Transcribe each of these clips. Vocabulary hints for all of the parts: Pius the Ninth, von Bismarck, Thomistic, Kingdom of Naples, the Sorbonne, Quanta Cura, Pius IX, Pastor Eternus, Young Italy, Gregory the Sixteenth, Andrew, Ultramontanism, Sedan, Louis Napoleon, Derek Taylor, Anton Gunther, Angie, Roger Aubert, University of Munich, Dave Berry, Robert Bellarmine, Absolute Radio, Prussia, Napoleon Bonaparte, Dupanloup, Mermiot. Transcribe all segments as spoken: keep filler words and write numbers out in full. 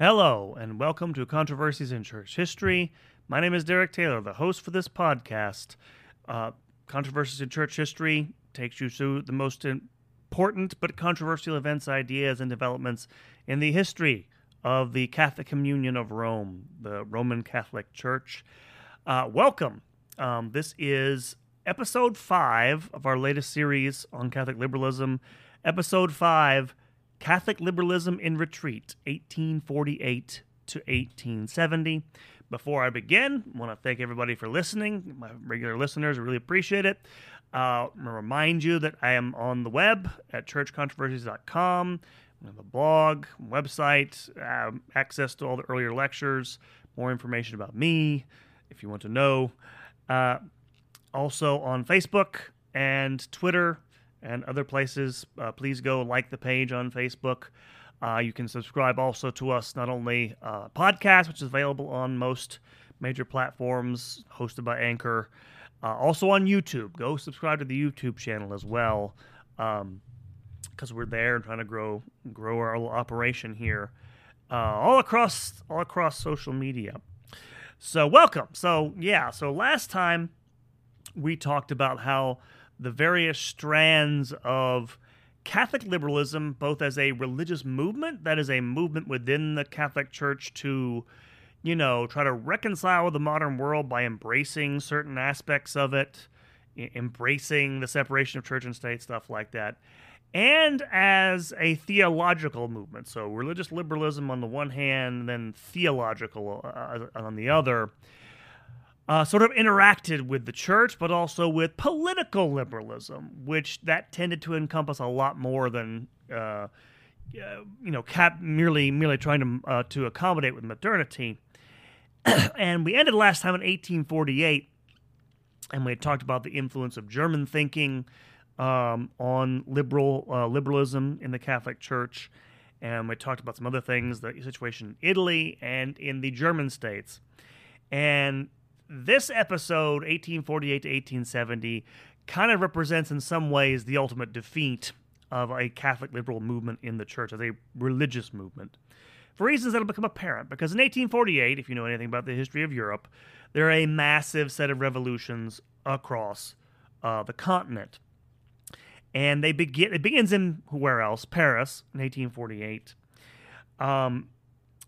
Hello, and welcome to Controversies in Church History. My name is Derek Taylor, the host for this podcast. Uh, Controversies in Church History takes you through the most important but controversial events, ideas, and developments in the history of the Catholic Communion of Rome, the Roman Catholic Church. Uh, welcome. Um, this is episode five of our latest series on Catholic liberalism. Episode five, Catholic Liberalism in Retreat, eighteen forty-eight to eighteen seventy. Before I begin, I want to thank everybody for listening. My regular listeners, I really appreciate it. Uh, I'm going to remind you that I am on the web at church controversies dot com. I have a blog, website, um, access to all the earlier lectures, more information about me if you want to know. Uh, also on Facebook and Twitter and other places. Uh, please go like the page on Facebook. Uh, you can subscribe also to us, not only uh, podcast, which is available on most major platforms, hosted by Anchor, uh, also on YouTube. Go subscribe to the YouTube channel as well, um, because we're there and trying to grow grow our little operation here, uh, all across all across social media. So welcome. So yeah. So last time we talked about how the various strands of Catholic liberalism, both as a religious movement, that is a movement within the Catholic Church to, you know, try to reconcile with the modern world by embracing certain aspects of it, embracing the separation of church and state, stuff like that, and as a theological movement. So religious liberalism on the one hand, then theological uh, on the other. Uh, sort of interacted with the church, but also with political liberalism, which that tended to encompass a lot more than, uh, you know, cap merely merely trying to uh, to accommodate with modernity. And we ended last time in eighteen forty-eight, and we had talked about the influence of German thinking um, on liberal uh, liberalism in the Catholic Church, and we talked about some other things, the situation in Italy and in the German states, and this episode, eighteen forty-eight to eighteen seventy, kind of represents in some ways the ultimate defeat of a Catholic liberal movement in the church, as a religious movement, for reasons that will become apparent. Because in eighteen forty-eight, if you know anything about the history of Europe, there are a massive set of revolutions across uh, the continent. And they begin. it begins in, where else? Paris in eighteen forty-eight. Um...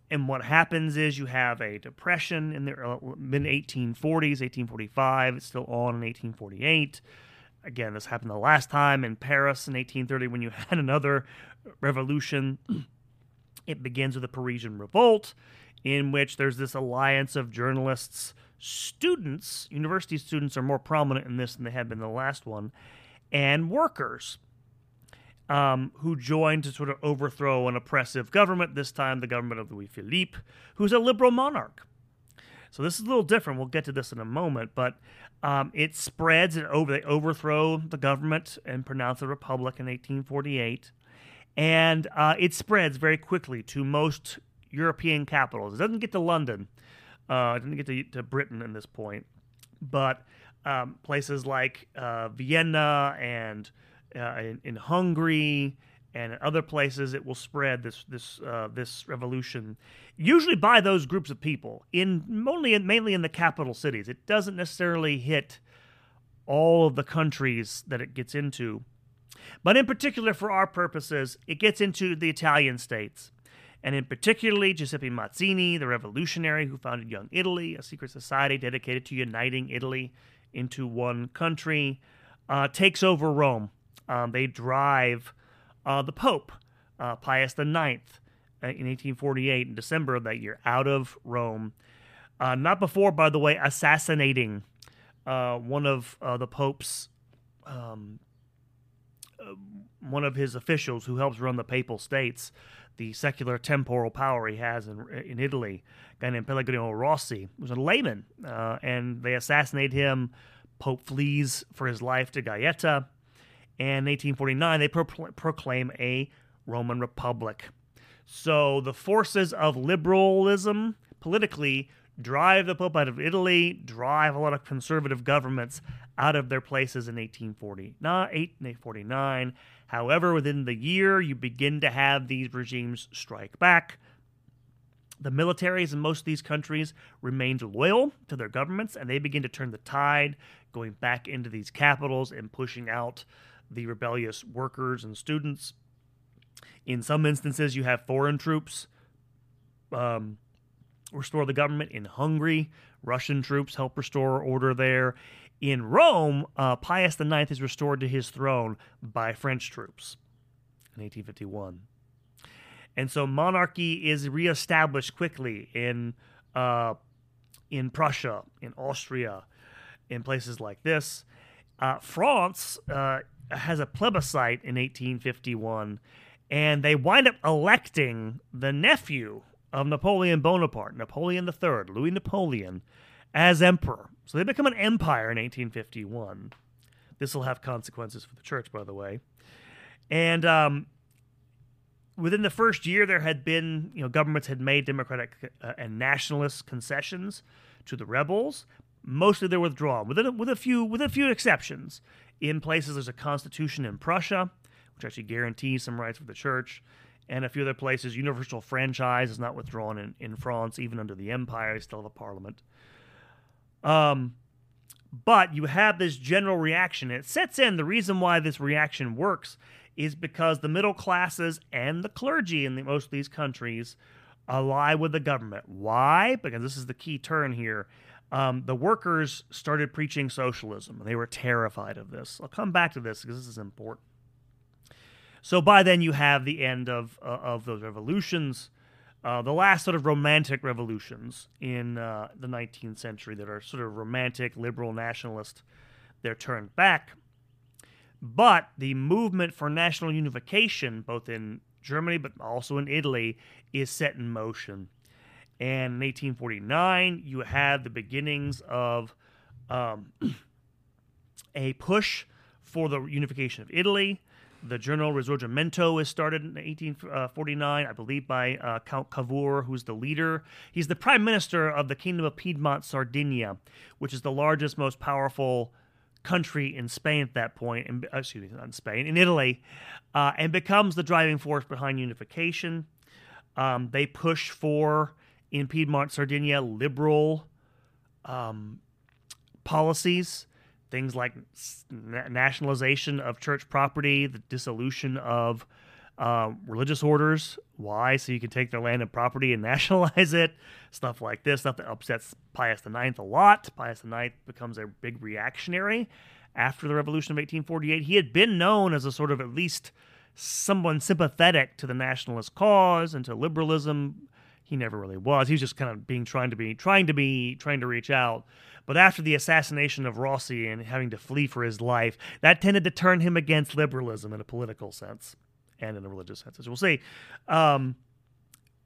And what happens is you have a depression in the mid eighteen forties, eighteen forty-five. It's still on in eighteen forty-eight. Again, this happened the last time in Paris in eighteen thirty when you had another revolution. It begins with the Parisian Revolt, in which there's this alliance of journalists, students, university students are more prominent in this than they had been in the last one, and workers. Um, who joined to sort of overthrow an oppressive government, this time the government of Louis Philippe, who's a liberal monarch. So this is a little different. We'll get to this in a moment, but um, it spreads. And over, they overthrow the government and pronounce a republic in eighteen forty-eight, and uh, it spreads very quickly to most European capitals. It doesn't get to London. Uh, it doesn't get to, to Britain at this point, but um, places like uh, Vienna and Uh, in, in Hungary and in other places, it will spread this this uh, this revolution, usually by those groups of people, in only in, mainly in the capital cities. It doesn't necessarily hit all of the countries that it gets into, but in particular for our purposes, it gets into the Italian states, and in particularly Giuseppe Mazzini, the revolutionary who founded Young Italy, a secret society dedicated to uniting Italy into one country, uh, takes over Rome. Um, they drive uh, the Pope, uh, Pius the ninth, uh, in eighteen forty-eight, in December of that year, out of Rome. Uh, not before, by the way, assassinating uh, one of uh, the Pope's, um, uh, one of his officials who helps run the Papal States, the secular temporal power he has in, in Italy, a guy named Pellegrino Rossi, who was a layman, uh, and they assassinate him. Pope flees for his life to Gaeta. And in eighteen forty-nine, they pro- proclaim a Roman Republic. So the forces of liberalism politically drive the Pope out of Italy, drive a lot of conservative governments out of their places in eighteen forty-nine. However, within the year, you begin to have these regimes strike back. The militaries in most of these countries remained loyal to their governments, and they began to turn the tide, going back into these capitals and pushing out the rebellious workers and students. In some instances, you have foreign troops um, restore the government. In Hungary, Russian troops help restore order there. In Rome, uh, Pius the Ninth is restored to his throne by French troops in eighteen fifty-one. And so monarchy is reestablished quickly in uh, in Prussia, in Austria, in places like this. Uh, France uh, has a plebiscite in eighteen fifty-one, and they wind up electing the nephew of Napoleon Bonaparte, Napoleon the Third, Louis Napoleon, as emperor. So they become an empire in eighteen fifty-one. This will have consequences for the church, by the way. And um, within the first year, there had been, you know, governments had made democratic uh, and nationalist concessions to the rebels. Mostly they're withdrawn, with a, with a few with a few exceptions. In places, there's a constitution in Prussia, which actually guarantees some rights for the church. And a few other places, universal franchise is not withdrawn in, in France, even under the empire. They still have a parliament. Um, but you have this general reaction. It sets in. The reason why this reaction works is because the middle classes and the clergy in the, most of these countries ally with the government. Why? Because this is the key turn here. Um, the workers started preaching socialism, and they were terrified of this. I'll come back to this because this is important. So by then you have the end of, uh, of those revolutions. Uh, the last sort of romantic revolutions in uh, the nineteenth century that are sort of romantic, liberal, nationalist, they're turned back. But the movement for national unification, both in Germany but also in Italy, is set in motion. And in eighteen forty-nine, you have the beginnings of um, a push for the unification of Italy. The journal Risorgimento is started in eighteen forty-nine, I believe, by uh, Count Cavour, who's the leader. He's the prime minister of the Kingdom of Piedmont, Sardinia, which is the largest, most powerful country in Spain at that point. In, excuse me, not in Spain, in Italy, uh, and becomes the driving force behind unification. Um, they push for, in Piedmont, Sardinia, liberal um, policies. Things like nationalization of church property, the dissolution of uh, religious orders. Why? So you can take their land and property and nationalize it. Stuff like this, stuff that upsets Pius the Ninth a lot. Pius the Ninth becomes a big reactionary after the Revolution of eighteen forty-eight. He had been known as a sort of at least someone sympathetic to the nationalist cause and to liberalism. He never really was. He was just kind of being trying to be, trying to be, trying to reach out. But after the assassination of Rossi and having to flee for his life, that tended to turn him against liberalism in a political sense and in a religious sense, as we'll see. Um,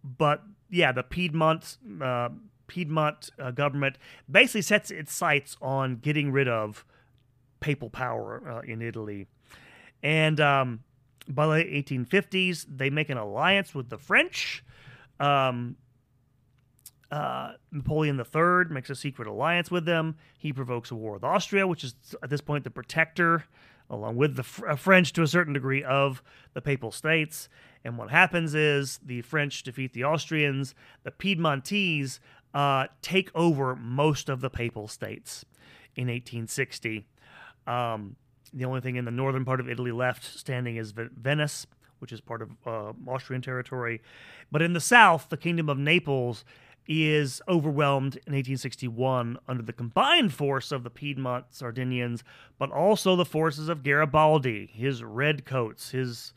but yeah, the Piedmont uh, Piedmont uh, government basically sets its sights on getting rid of papal power uh, in Italy. And um, by the late eighteen fifties, they make an alliance with the French. Um, uh, Napoleon the Third makes a secret alliance with them. He provokes a war with Austria, which is at this point the protector, along with the Fr- French to a certain degree, of the Papal States. And what happens is the French defeat the Austrians. The Piedmontese uh, take over most of the Papal States in eighteen sixty. Um, the only thing in the northern part of Italy left standing is Ve- Venice. which is part of uh, Austrian territory. But in the south, the Kingdom of Naples is overwhelmed in eighteen sixty-one under the combined force of the Piedmont Sardinians, but also the forces of Garibaldi, his redcoats, his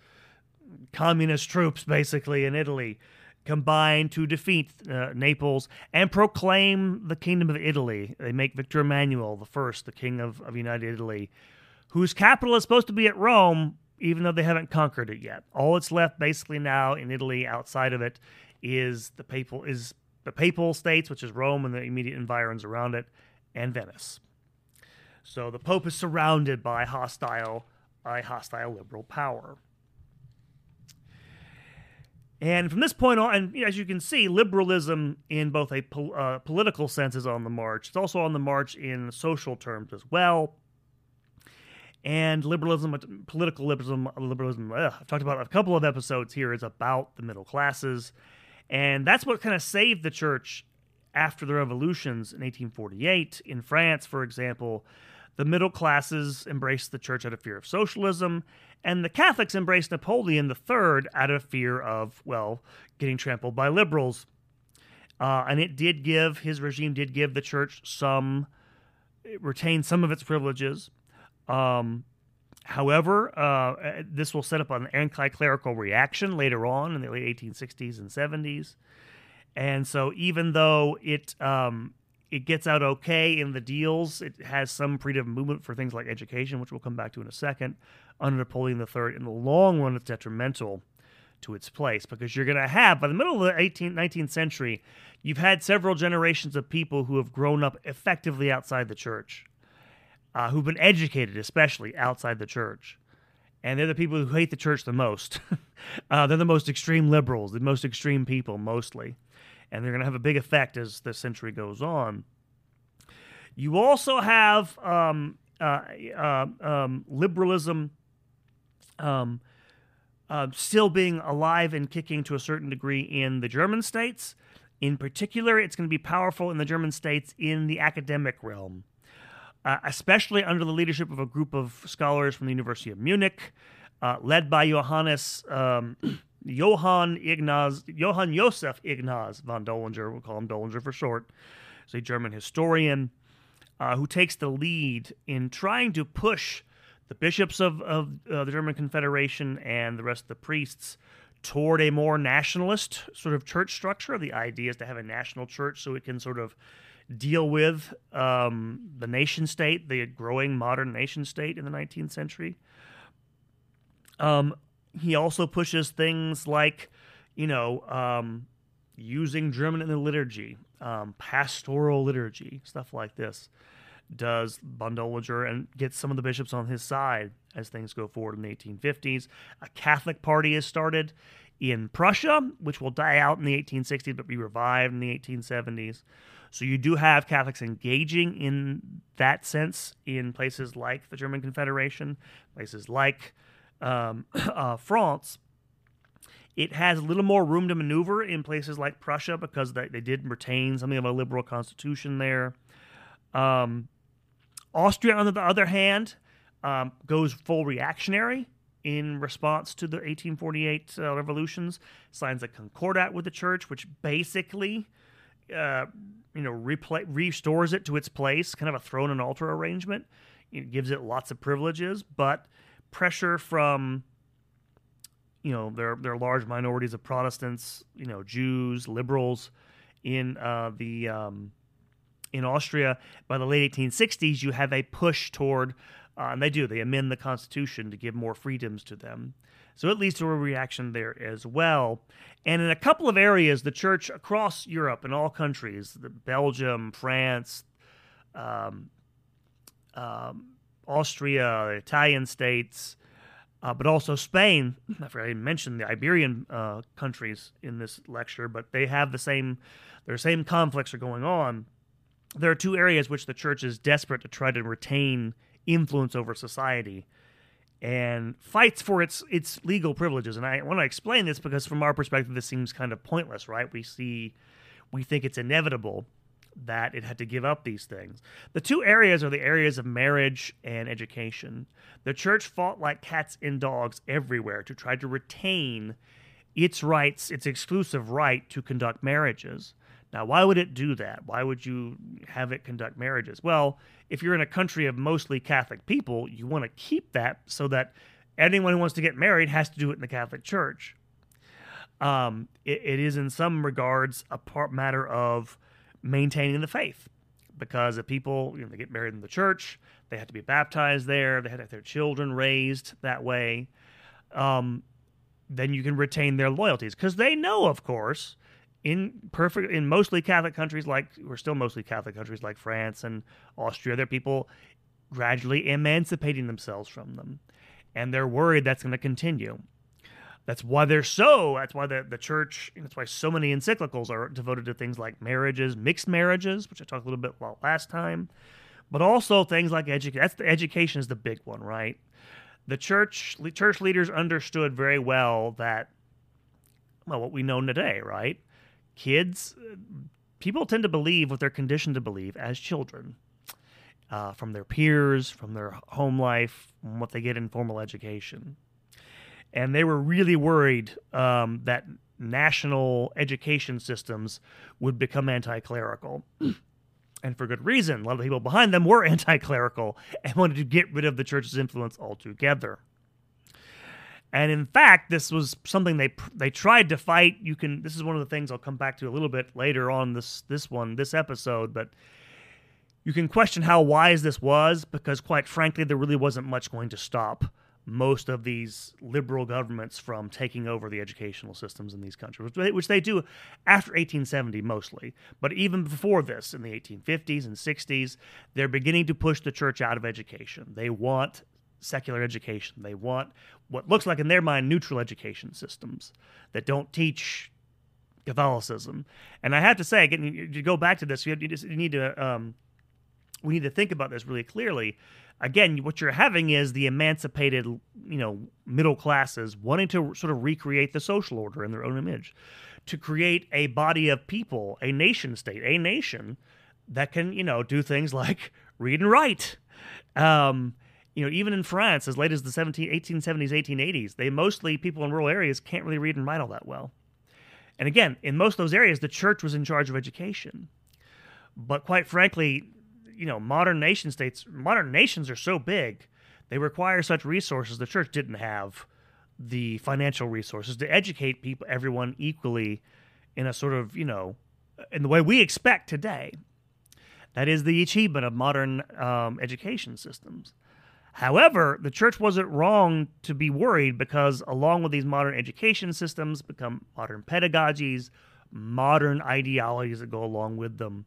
communist troops, basically, in Italy, combine to defeat uh, Naples and proclaim the Kingdom of Italy. They make Victor Emmanuel the First, the King of, of United Italy, whose capital is supposed to be at Rome, even though they haven't conquered it yet. All that's left basically now in Italy outside of it is the papal is the papal states, which is Rome and the immediate environs around it, and Venice. So the Pope is surrounded by hostile, by hostile liberal power. And from this point on, and as you can see, liberalism in both a pol- uh, political sense is on the march. It's also on the march in social terms as well. And liberalism, political liberalism, liberalism ugh, I've talked about a couple of episodes here, is about the middle classes And that's what kind of saved the church after the revolutions in eighteen forty-eight. In France, for example, the middle classes embraced the church out of fear of socialism, and the Catholics embraced Napoleon the Third out of fear of, well, getting trampled by liberals. Uh, and it did give, his regime did give the church some, it retained some of its privileges. Um, however, uh, this will set up an anti-clerical reaction later on in the late eighteen sixties and seventies. And so even though it... Um, It gets out okay in the deals. It has some freedom of movement for things like education, which we'll come back to in a second. Under Napoleon the Third, in the long run, it's detrimental to its place because you're going to have, by the middle of the eighteenth, nineteenth century, you've had several generations of people who have grown up effectively outside the church, uh, who've been educated especially outside the church. And they're the people who hate the church the most. uh, they're the most extreme liberals, the most extreme people mostly. And they're going to have a big effect as the century goes on. You also have um, uh, uh, um, liberalism um, uh, still being alive and kicking to a certain degree in the German states. In particular, it's going to be powerful in the German states in the academic realm, uh, especially under the leadership of a group of scholars from the University of Munich, uh, led by Johannes... Um, Johann Ignaz, Johann Josef Ignaz von Dollinger, we'll call him Dollinger for short, is a German historian uh, who takes the lead in trying to push the bishops of, of uh, the German Confederation and the rest of the priests toward a more nationalist sort of church structure. The idea is to have a national church so it can sort of deal with um, the nation state, the growing modern nation state in the nineteenth century. Um. He also pushes things like, you know, um, using German in the liturgy, um, pastoral liturgy, stuff like this, does von Dollinger, and gets some of the bishops on his side as things go forward in the eighteen fifties. A Catholic party is started in Prussia, which will die out in the eighteen sixties but be revived in the eighteen seventies. So you do have Catholics engaging in that sense in places like the German Confederation, places like... Um, uh, France, it has a little more room to maneuver in places like Prussia because they, they did retain something of a liberal constitution there. Um, Austria, on the other hand, um, goes full reactionary in response to the eighteen forty-eight uh, revolutions, signs a concordat with the church, which basically uh, you know, repla- restores it to its place, kind of a throne and altar arrangement. It gives it lots of privileges, but... pressure from, you know, there there are large minorities of Protestants, you know, Jews, liberals in uh, the um, in Austria. By the late eighteen sixties, you have a push toward, uh, and they do, they amend the Constitution to give more freedoms to them. So it leads to a reaction there as well. And in a couple of areas, the church across Europe, in all countries, the Belgium, France, um, um Austria, the Italian states, uh, but also Spain. I forgot I didn't mention the Iberian uh, countries in this lecture, but they have the same, their same conflicts are going on. There are two areas which the church is desperate to try to retain influence over society and fights for its its legal privileges. And I want to explain this because from our perspective, this seems kind of pointless, right? We see, we think it's inevitable that it had to give up these things. The two areas are the areas of marriage and education. The church fought like cats and dogs everywhere to try to retain its rights, its exclusive right to conduct marriages. Now, why would it do that? Why would you have it conduct marriages? Well, if you're in a country of mostly Catholic people, you want to keep that so that anyone who wants to get married has to do it in the Catholic Church. Um, it, it is in some regards a part matter of maintaining the faith, because if people, you know, they get married in the church, they have to be baptized there, they have to have their children raised that way, um, then you can retain their loyalties. Because they know, of course, in perfect in mostly Catholic countries like, we're still mostly Catholic countries like France and Austria, there are people gradually emancipating themselves from them. And they're worried that's going to continue. That's why they're so, that's why the, the church, that's why so many encyclicals are devoted to things like marriages, mixed marriages, which I talked a little bit about last time, but also things like education. That's the education is the big one, right? The church, church leaders understood very well that, well, what we know today, right? kids, people tend to believe what they're conditioned to believe as children, uh, from their peers, from their home life, from what they get in formal education. And they were really worried um, that national education systems would become anti-clerical. And for good reason. A lot of the people behind them were anti-clerical and wanted to get rid of the church's influence altogether. And in fact, this was something they they tried to fight. You can. This is one of the things I'll come back to a little bit later on this this one, this episode. But you can question how wise this was because, quite frankly, there really wasn't much going to stop most of these liberal governments from taking over the educational systems in these countries, which they, which they do after eighteen seventy mostly. But even before this, in the eighteen fifties and sixties, they're beginning to push the church out of education. They want secular education. They want what looks like, in their mind, neutral education systems that don't teach Catholicism. And I have to say, again, to go back to this, you, just, you need to um, we need to think about this really clearly. Again, what you're having is the emancipated, you know, middle classes wanting to sort of recreate the social order in their own image, to create a body of people, a nation state, a nation that can, you know, do things like read and write. Um, you know, even in France, as late as the seventeen, eighteen seventies, eighteen eighties, they mostly, people in rural areas can't really read and write all that well. And again, in most of those areas, the church was in charge of education. But quite frankly, you know, modern nation states, modern nations are so big, they require such resources. The church didn't have the financial resources to educate people, everyone equally in a sort of, you know, in the way we expect today. That is the achievement of modern um, education systems. However, the church wasn't wrong to be worried because along with these modern education systems become modern pedagogies, modern ideologies that go along with them.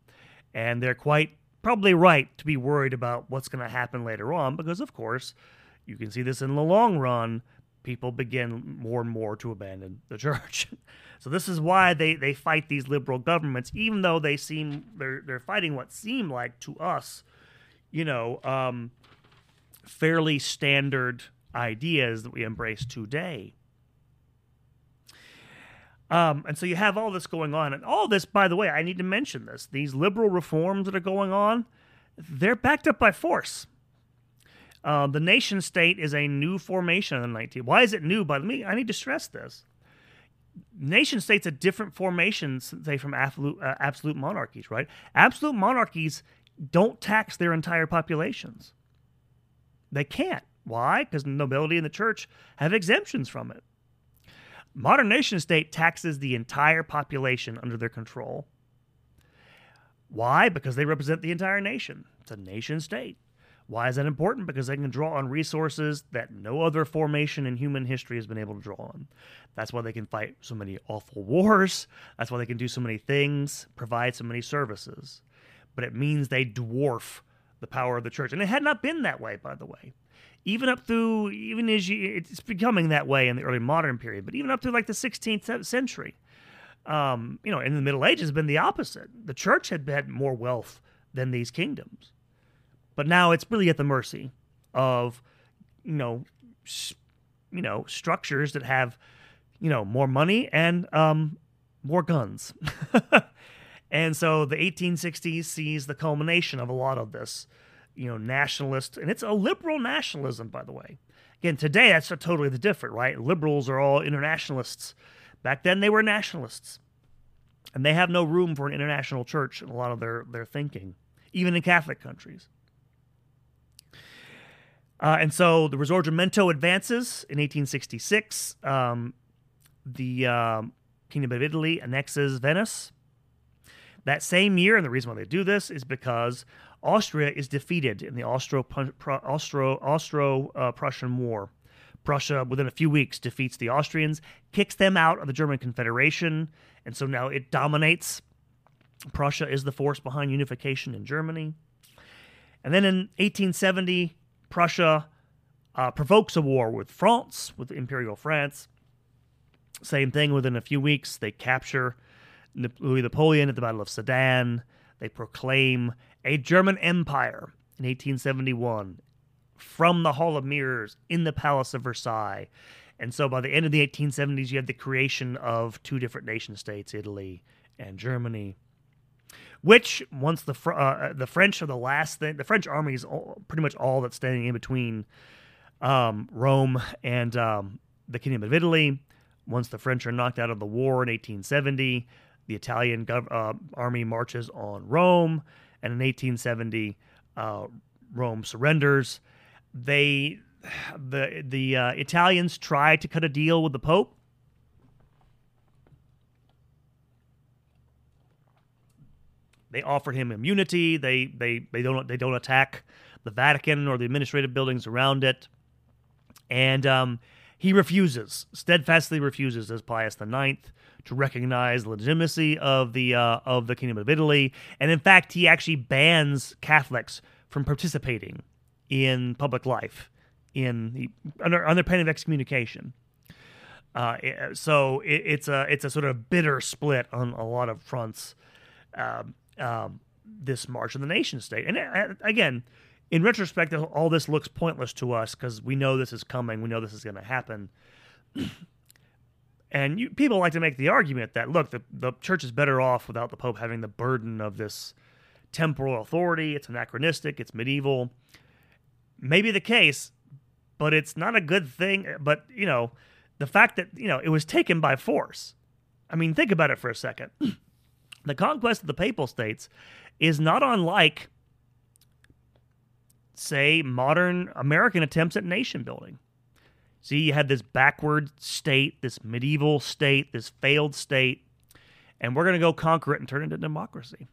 And they're quite probably right to be worried about what's going to happen later on because, of course, you can see this in the long run. People begin more and more to abandon the church. So this is why they, they fight these liberal governments, even though they seem they're they're fighting what seem like to us, you know, um, fairly standard ideas that we embrace today. Um, and so you have all this going on. And all this, by the way, I need to mention this. These liberal reforms that are going on, they're backed up by force. Uh, the nation state is a new formation in the nineteenth. Why is it new? By me, I need to stress this. Nation state's a different formation, say, from absolute, uh, absolute monarchies, right? Absolute monarchies don't tax their entire populations. They can't. Why? Because the nobility and the church have exemptions from it. Modern nation-state taxes the entire population under their control. Why? Because they represent the entire nation. It's a nation-state. Why is that important? Because they can draw on resources that no other formation in human history has been able to draw on. That's why they can fight so many awful wars. That's why they can do so many things, provide so many services. But it means they dwarf the power of the church. And it had not been that way, by the way. Even up through, even as you, it's becoming that way in the early modern period, but even up through like the sixteenth century, um, you know, in the Middle Ages, it's been the opposite. The church had had more wealth than these kingdoms, but now it's really at the mercy of, you know, you know, structures that have, you know, more money and um, more guns. And so the eighteen sixties sees the culmination of a lot of this, you know, nationalist, and it's a liberal nationalism, by the way. Again, today, that's a totally different, right? Liberals are all internationalists. Back then, they were nationalists, and they have no room for an international church in a lot of their, their thinking, even in Catholic countries. Uh, and so the Risorgimento advances in eighteen sixty-six. Um, the um, Kingdom of Italy annexes Venice. That same year, and the reason why they do this is because Austria is defeated in the Austro-Prussian War. Prussia, within a few weeks, defeats the Austrians, kicks them out of the German Confederation, and so now it dominates. Prussia is the force behind unification in Germany. And then in eighteen seventy, Prussia uh, provokes a war with France, with Imperial France. Same thing, within a few weeks, they capture Louis Napoleon at the Battle of Sedan. They proclaim a German Empire in eighteen seventy-one from the Hall of Mirrors in the Palace of Versailles. And so by the end of the eighteen seventies, you have the creation of two different nation states, Italy and Germany, which once the Fr- uh, the French are the last thing, the French army is all, pretty much all that's standing in between um, Rome and um, the Kingdom of Italy. Once the French are knocked out of the war in eighteen seventy, the Italian gov- uh, army marches on Rome, and in eighteen seventy, uh, Rome surrenders. They, the the uh, Italians try to cut a deal with the Pope. They offered him immunity. They they they don't they don't attack the Vatican or the administrative buildings around it, and um, he refuses, steadfastly refuses, as Pius the Ninth, to recognize the legitimacy of the uh, of the Kingdom of Italy, and in fact, he actually bans Catholics from participating in public life, in the, under under pain of excommunication. Uh, so it, it's a it's a sort of bitter split on a lot of fronts. Uh, Um, this march of the nation state. And uh, again, in retrospect, all this looks pointless to us because we know this is coming. We know this is going to happen. And you, people like to make the argument that, look, the, the church is better off without the Pope having the burden of this temporal authority. It's anachronistic. It's medieval. Maybe the case, but it's not a good thing. But, you know, the fact that, you know, it was taken by force. I mean, think about it for a second. The conquest of the Papal States is not unlike, say, modern American attempts at nation building. See, you had this backward state, this medieval state, this failed state, and we're going to go conquer it and turn it into democracy.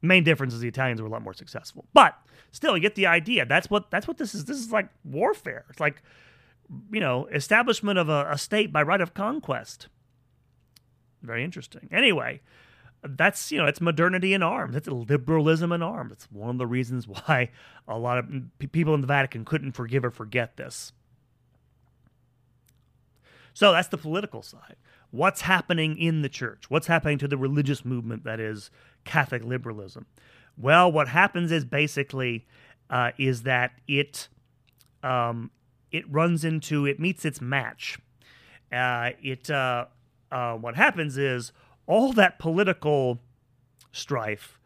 The main difference is the Italians were a lot more successful. But still, you get the idea. That's what that's what this is. This is like warfare. It's like, you know, establishment of a, a state by right of conquest. Very interesting. Anyway, that's, you know, it's modernity in arms. It's liberalism in arms. It's one of the reasons why a lot of people in the Vatican couldn't forgive or forget this. So that's the political side. What's happening in the church? What's happening to the religious movement that is Catholic liberalism? Well, what happens is basically uh, is that it um, it runs into, it meets its match. Uh, it... Uh, Uh, what happens is all that political strife,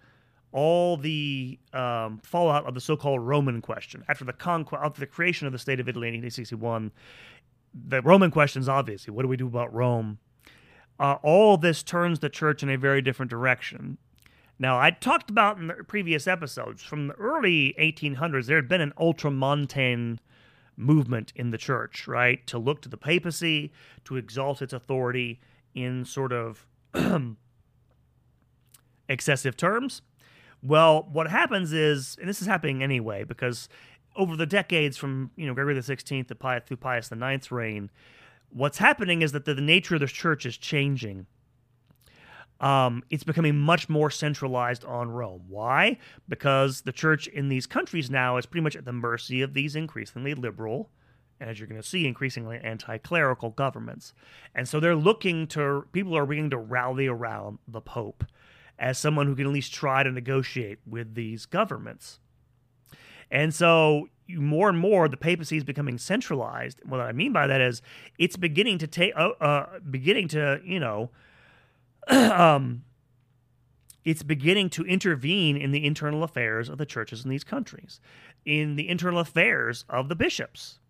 all the um, fallout of the so-called Roman question, after the conquest, after the creation of the state of Italy in eighteen sixty-one, the Roman question is obviously, what do we do about Rome? Uh, all this turns the church in a very different direction. Now, I talked about in the previous episodes, from the early eighteen hundreds, there had been an ultramontane movement in the church, right, to look to the papacy, to exalt its authority in sort of excessive terms. Well, what happens is, and this is happening anyway, because over the decades from, you know, Gregory the Sixteenth to Pius, through Pius the Ninth's reign, what's happening is that the, the nature of the church is changing. Um, it's becoming much more centralized on Rome. Why? Because the church in these countries now is pretty much at the mercy of these increasingly liberal, and as you're going to see, increasingly anti-clerical governments. And so they're looking to, people are beginning to rally around the Pope as someone who can at least try to negotiate with these governments. And so you, more and more, the papacy is becoming centralized. What I mean by that is it's beginning to take, uh, uh, beginning to, you know, Um, it's beginning to intervene in the internal affairs of the churches in these countries, in the internal affairs of the bishops,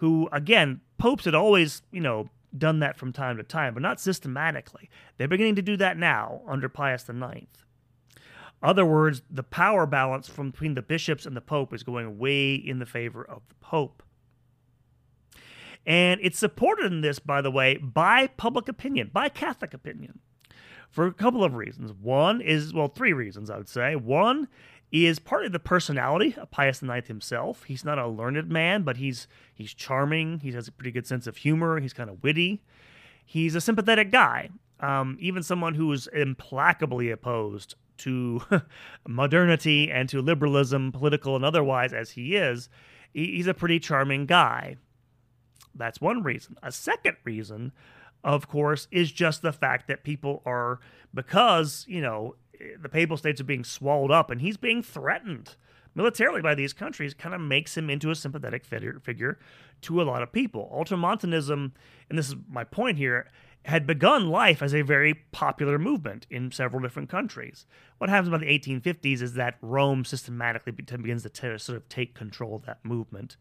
who, again, popes had always, you know, done that from time to time, but not systematically. They're beginning to do that now under Pius the Ninth. In other words, the power balance from between the bishops and the Pope is going way in the favor of the Pope. And it's supported in this, by the way, by public opinion, by Catholic opinion, for a couple of reasons. One is, well, three reasons, I would say. One is partly the personality of Pius the Ninth himself. He's not a learned man, but he's he's charming. He has a pretty good sense of humor. He's kind of witty. He's a sympathetic guy, um, even someone who is implacably opposed to modernity and to liberalism, political and otherwise, as he is. He's a pretty charming guy. That's one reason. A second reason, of course, is just the fact that people are, because, you know, the Papal States are being swallowed up and he's being threatened militarily by these countries, kind of makes him into a sympathetic figure, figure to a lot of people. Ultramontanism, and this is my point here, had begun life as a very popular movement in several different countries. What happens by the eighteen fifties is that Rome systematically begins to sort of take control of that movement.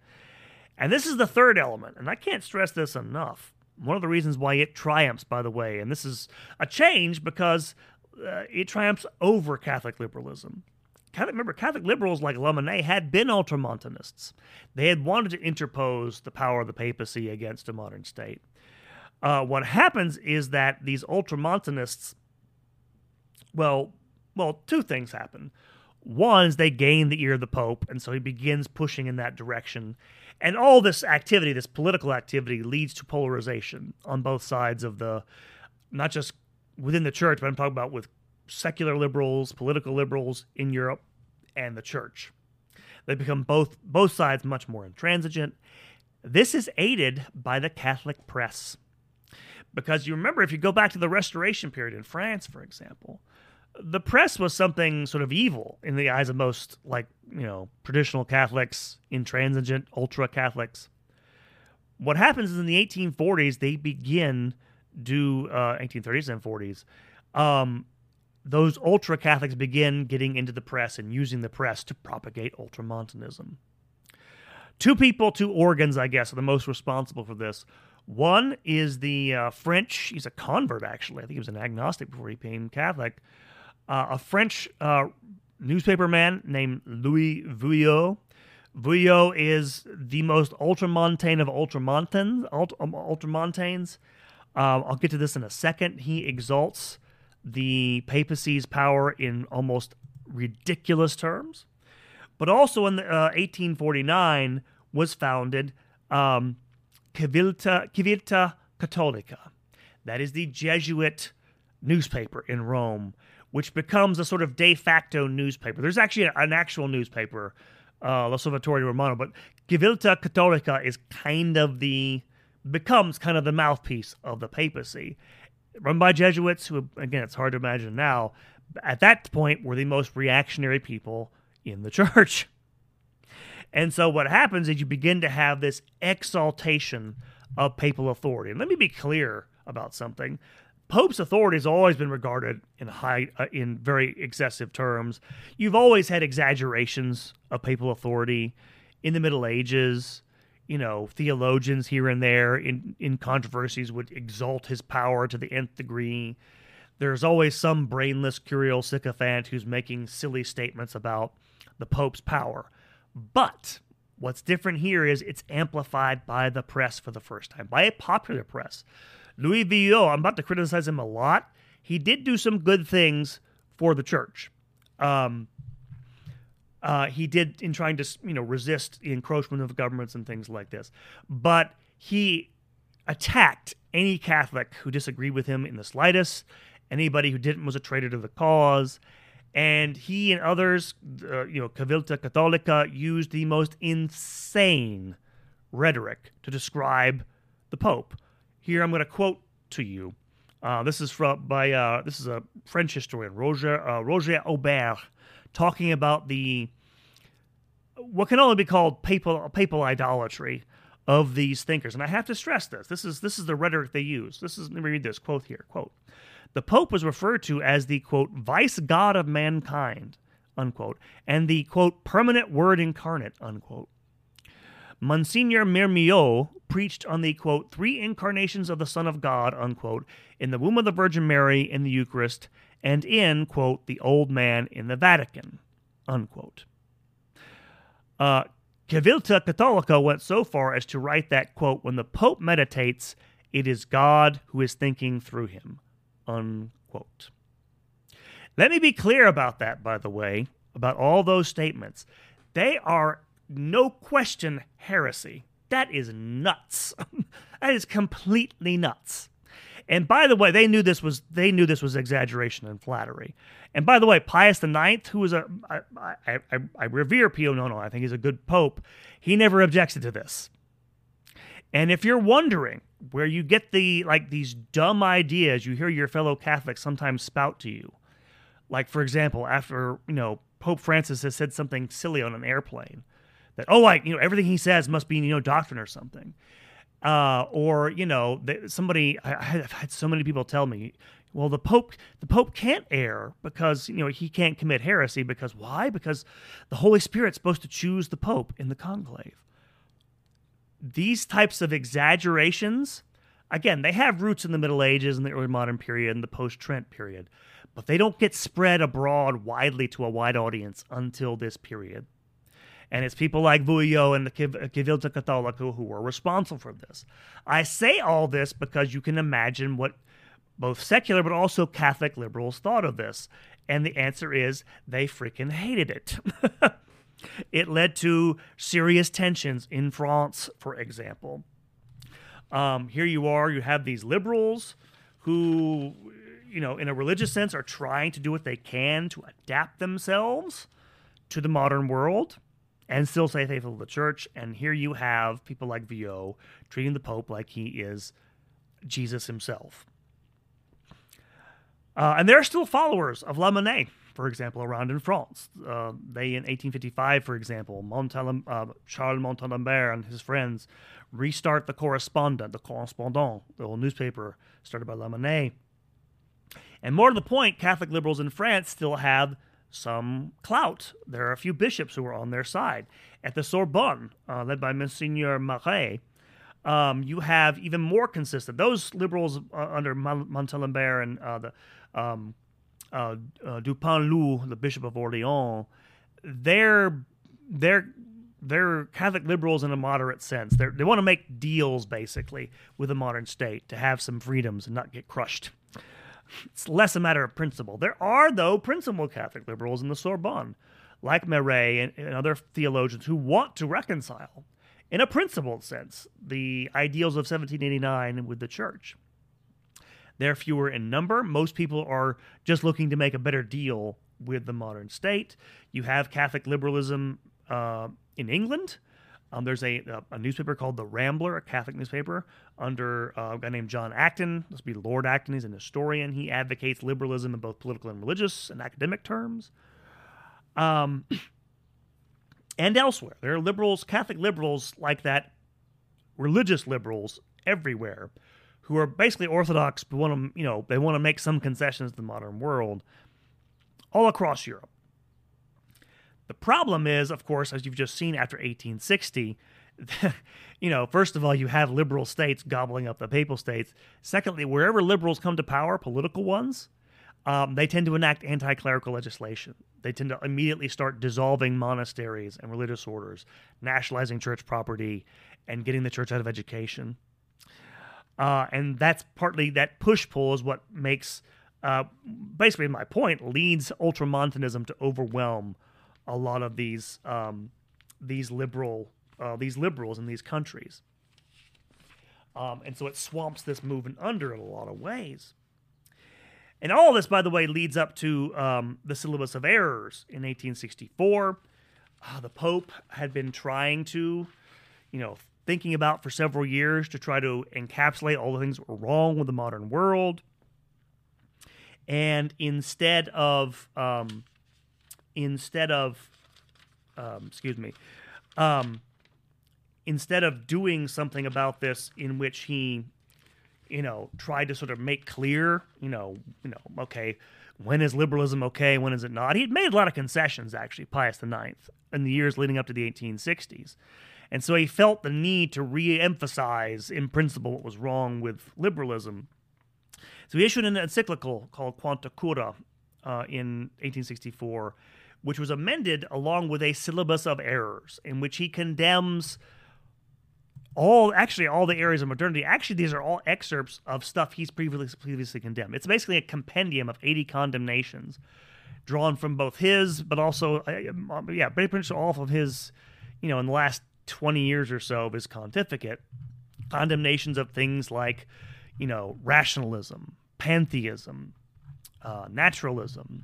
And this is the third element, and I can't stress this enough. One of the reasons why it triumphs, by the way, and this is a change because uh, it triumphs over Catholic liberalism. Catholic, remember, Catholic liberals like Lamennais had been ultramontanists. They had wanted to interpose the power of the papacy against a modern state. Uh, what happens is that these ultramontanists, well, well, two things happen. One is they gain the ear of the Pope, and so he begins pushing in that direction. And all this activity, this political activity, leads to polarization on both sides of the, not just within the church, but I'm talking about with secular liberals, political liberals in Europe, and the church. They become both both sides much more intransigent. This is aided by the Catholic press. Because you remember, if you go back to the Restoration period in France, for example, the press was something sort of evil in the eyes of most, like, you know, traditional Catholics, intransigent, ultra-Catholics. What happens is in the eighteen forties, they begin to, uh, eighteen thirties and forties, um, those ultra-Catholics begin getting into the press and using the press to propagate ultramontanism. Two people, two organs, I guess, are the most responsible for this. One is the uh, French, he's a convert actually, I think he was an agnostic before he became Catholic, uh, a French uh, newspaper man named Louis Veuillot. Veuillot is the most ultramontane of ultramontanes. Ult- um, ultramontanes. Uh, I'll get to this in a second. He exalts the papacy's power in almost ridiculous terms, but also in the, uh, eighteen forty-nine was founded... Um, Civiltà, Civiltà Cattolica. That is the Jesuit newspaper in Rome, which becomes a sort of de facto newspaper. There's actually an actual newspaper, uh, La Salvatore Romano, but Civiltà Cattolica is kind of the, becomes kind of the mouthpiece of the papacy. Run by Jesuits, who, again, it's hard to imagine now, at that point were the most reactionary people in the church. And so what happens is you begin to have this exaltation of papal authority. And let me be clear about something. Pope's authority has always been regarded in high, uh, in very excessive terms. You've always had exaggerations of papal authority in the Middle Ages. You know, theologians here and there in, in controversies would exalt his power to the nth degree. There's always some brainless, curial sycophant who's making silly statements about the Pope's power. But what's different here is it's amplified by the press for the first time, by a popular press. Louis Veuillot, I'm about to criticize him a lot. He did do some good things for the church. Um, uh, he did in trying to, you know, resist the encroachment of governments and things like this. But he attacked any Catholic who disagreed with him in the slightest, anybody who didn't was a traitor to the cause. And he and others, uh, you know, Civiltà Cattolica, used the most insane rhetoric to describe the Pope. Here, I'm going to quote to you. Uh, this is from by uh, this is a French historian, Roger uh, Roger Aubert, talking about the what can only be called papal papal idolatry of these thinkers. And I have to stress this. This is this is the rhetoric they use. This is let me read this quote here. Quote. The Pope was referred to as the, quote, vice god of mankind, unquote, and the, quote, permanent word incarnate, unquote. Monsignor Mermiot preached on the, quote, three incarnations of the Son of God, unquote, in the womb of the Virgin Mary, in the Eucharist, and in, quote, the old man in the Vatican, unquote. Uh, Civiltà Cattolica went so far as to write that, quote, when the Pope meditates, it is God who is thinking through him. Unquote. Let me be clear about that, by the way, about all those statements. They are no question heresy. That is nuts. That is completely nuts. And by the way, they knew this was they knew this was exaggeration and flattery. And by the way, Pius the Ninth, who is a I, I, I, I revere Pio Nono, I think he's a good pope. He never objected to this. And if you're wondering where you get the like these dumb ideas you hear your fellow Catholics sometimes spout to you, like, for example, after, you know, Pope Francis has said something silly on an airplane, that, oh, like, you know, everything he says must be, you know, doctrine or something. Uh, or, you know, somebody, I, I've had so many people tell me, well, the Pope, the Pope can't err because, you know, he can't commit heresy because why? Because the Holy Spirit's supposed to choose the Pope in the conclave. These types of exaggerations, again, they have roots in the Middle Ages and the early modern period and the post-Trent period, but they don't get spread abroad widely to a wide audience until this period. And it's people like Veuillot and the Civiltà Cattolica who were responsible for this. I say all this because you can imagine what both secular but also Catholic liberals thought of this. And the answer is they freaking hated it. It led to serious tensions in France, for example. Um, here you are, you have these liberals who, you know, in a religious sense are trying to do what they can to adapt themselves to the modern world and still stay faithful to the church. And here you have people like Veuillot treating the Pope like he is Jesus himself. Uh, and there are still followers of Lamennais, for example, around in France. Uh, they, in eighteen fifty-five, for example, Montalem- uh, Charles Montalembert and his friends restart the Correspondent, the Correspondant, the old newspaper started by Lamennais. And more to the point, Catholic liberals in France still have some clout. There are a few bishops who are on their side. At the Sorbonne, uh, led by Monsignor Marais, um, you have even more consistent. Those liberals uh, under Montalembert and uh, the um, uh, uh, Dupanloup, the Bishop of Orléans, they're they're they're Catholic liberals in a moderate sense. They're, they want to make deals basically with the modern state to have some freedoms and not get crushed. It's less a matter of principle. There are, though, principled Catholic liberals in the Sorbonne, like Marais and, and other theologians who want to reconcile, in a principled sense, the ideals of seventeen eighty-nine with the church. They're fewer in number. Most people are just looking to make a better deal with the modern state. You have Catholic liberalism uh, in England. Um, there's a, a a newspaper called The Rambler, a Catholic newspaper, under uh, a guy named John Acton. This would be Lord Acton. He's an historian. He advocates liberalism in both political and religious and academic terms. Um, and elsewhere. There are liberals, Catholic liberals like that, religious liberals everywhere, who are basically Orthodox, but want to, you know, they want to make some concessions to the modern world all across Europe. The problem is, of course, as you've just seen after eighteen sixty, you know, first of all, you have liberal states gobbling up the papal states. Secondly, wherever liberals come to power, political ones, um, they tend to enact anti-clerical legislation. They tend to immediately start dissolving monasteries and religious orders, nationalizing church property, and getting the church out of education. Uh, and that's partly that push-pull is what makes, uh, basically my point, leads ultramontanism to overwhelm a lot of these um, these liberal uh, these liberals in these countries, um, and so it swamps this movement under in a lot of ways. And all this, by the way, leads up to um, the Syllabus of Errors in eighteen sixty-four. Uh, the Pope had been trying to, you know, thinking about for several years to try to encapsulate all the things that were wrong with the modern world, and instead of um, Instead of, um, excuse me, um, instead of doing something about this in which he, you know, tried to sort of make clear, you know, you know, okay, when is liberalism okay, when is it not? He had made a lot of concessions, actually, Pius the Ninth, in the years leading up to the eighteen sixties. And so he felt the need to reemphasize in principle what was wrong with liberalism. So he issued an encyclical called Quanta Cura uh, in eighteen sixty-four, which was amended along with a syllabus of errors in which he condemns all, actually all the areas of modernity. Actually, these are all excerpts of stuff he's previously, previously condemned. It's basically a compendium of eighty condemnations drawn from both his, but also, uh, yeah, pretty much all of his, you know, in the last twenty years or so of his pontificate, condemnations of things like, you know, rationalism, pantheism, uh, naturalism,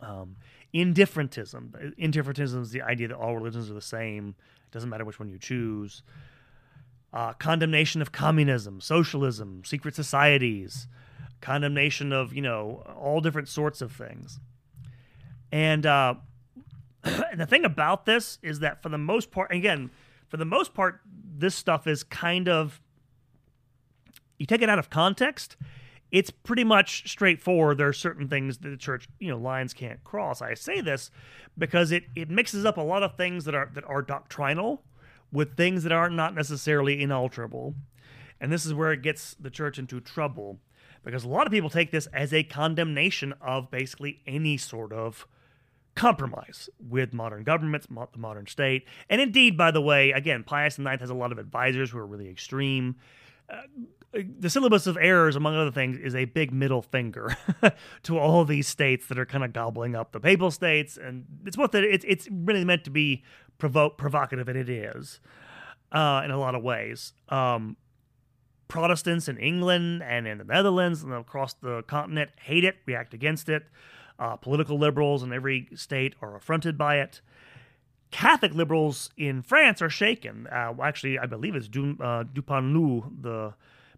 um, Indifferentism. Indifferentism is the idea that all religions are the same. It doesn't matter which one you choose. Uh, condemnation of communism, socialism, secret societies, condemnation of, you know, all different sorts of things. And, uh, and the thing about this is that for the most part, again, for the most part, this stuff is kind of, you take it out of context, it's pretty much straightforward. There are certain things that the church, you know, lines can't cross. I say this because it, it mixes up a lot of things that are that are doctrinal with things that are not necessarily inalterable. And this is where it gets the church into trouble, because a lot of people take this as a condemnation of basically any sort of compromise with modern governments, mo- the modern state. And indeed, by the way, again, Pius the Ninth has a lot of advisors who are really extreme. Uh, the Syllabus of Errors, among other things, is a big middle finger to all these states that are kind of gobbling up the papal states. And it's what the, it's, it's really meant to be provo- provocative, and it is uh, in a lot of ways. Um, Protestants in England and in the Netherlands and across the continent hate it, react against it. Uh, political liberals in every state are affronted by it. Catholic liberals in France are shaken. Uh, actually, I believe it's du, uh, Dupanloup, the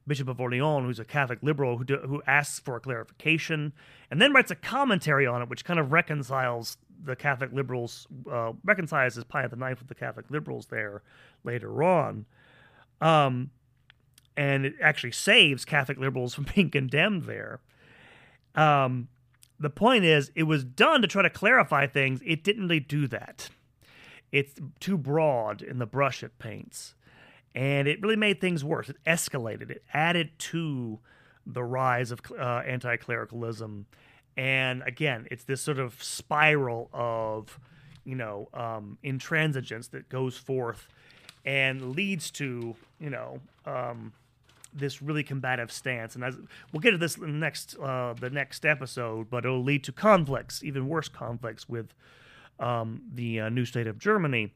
Bishop of Orléans, who's a Catholic liberal, who, do, who asks for a clarification and then writes a commentary on it, which kind of reconciles the Catholic liberals, uh, reconciles Pius the Ninth with the Catholic liberals there later on. Um, and it actually saves Catholic liberals from being condemned there. Um, the point is, it was done to try to clarify things. It didn't really do that. It's too broad in the brush it paints. And it really made things worse. It escalated. It added to the rise of uh, anti-clericalism. And again, it's this sort of spiral of, you know, um, intransigence that goes forth and leads to, you know, um, this really combative stance. And as, we'll get to this in the next, uh, the next episode, but it'll lead to conflicts, even worse conflicts with um, the uh, new state of Germany.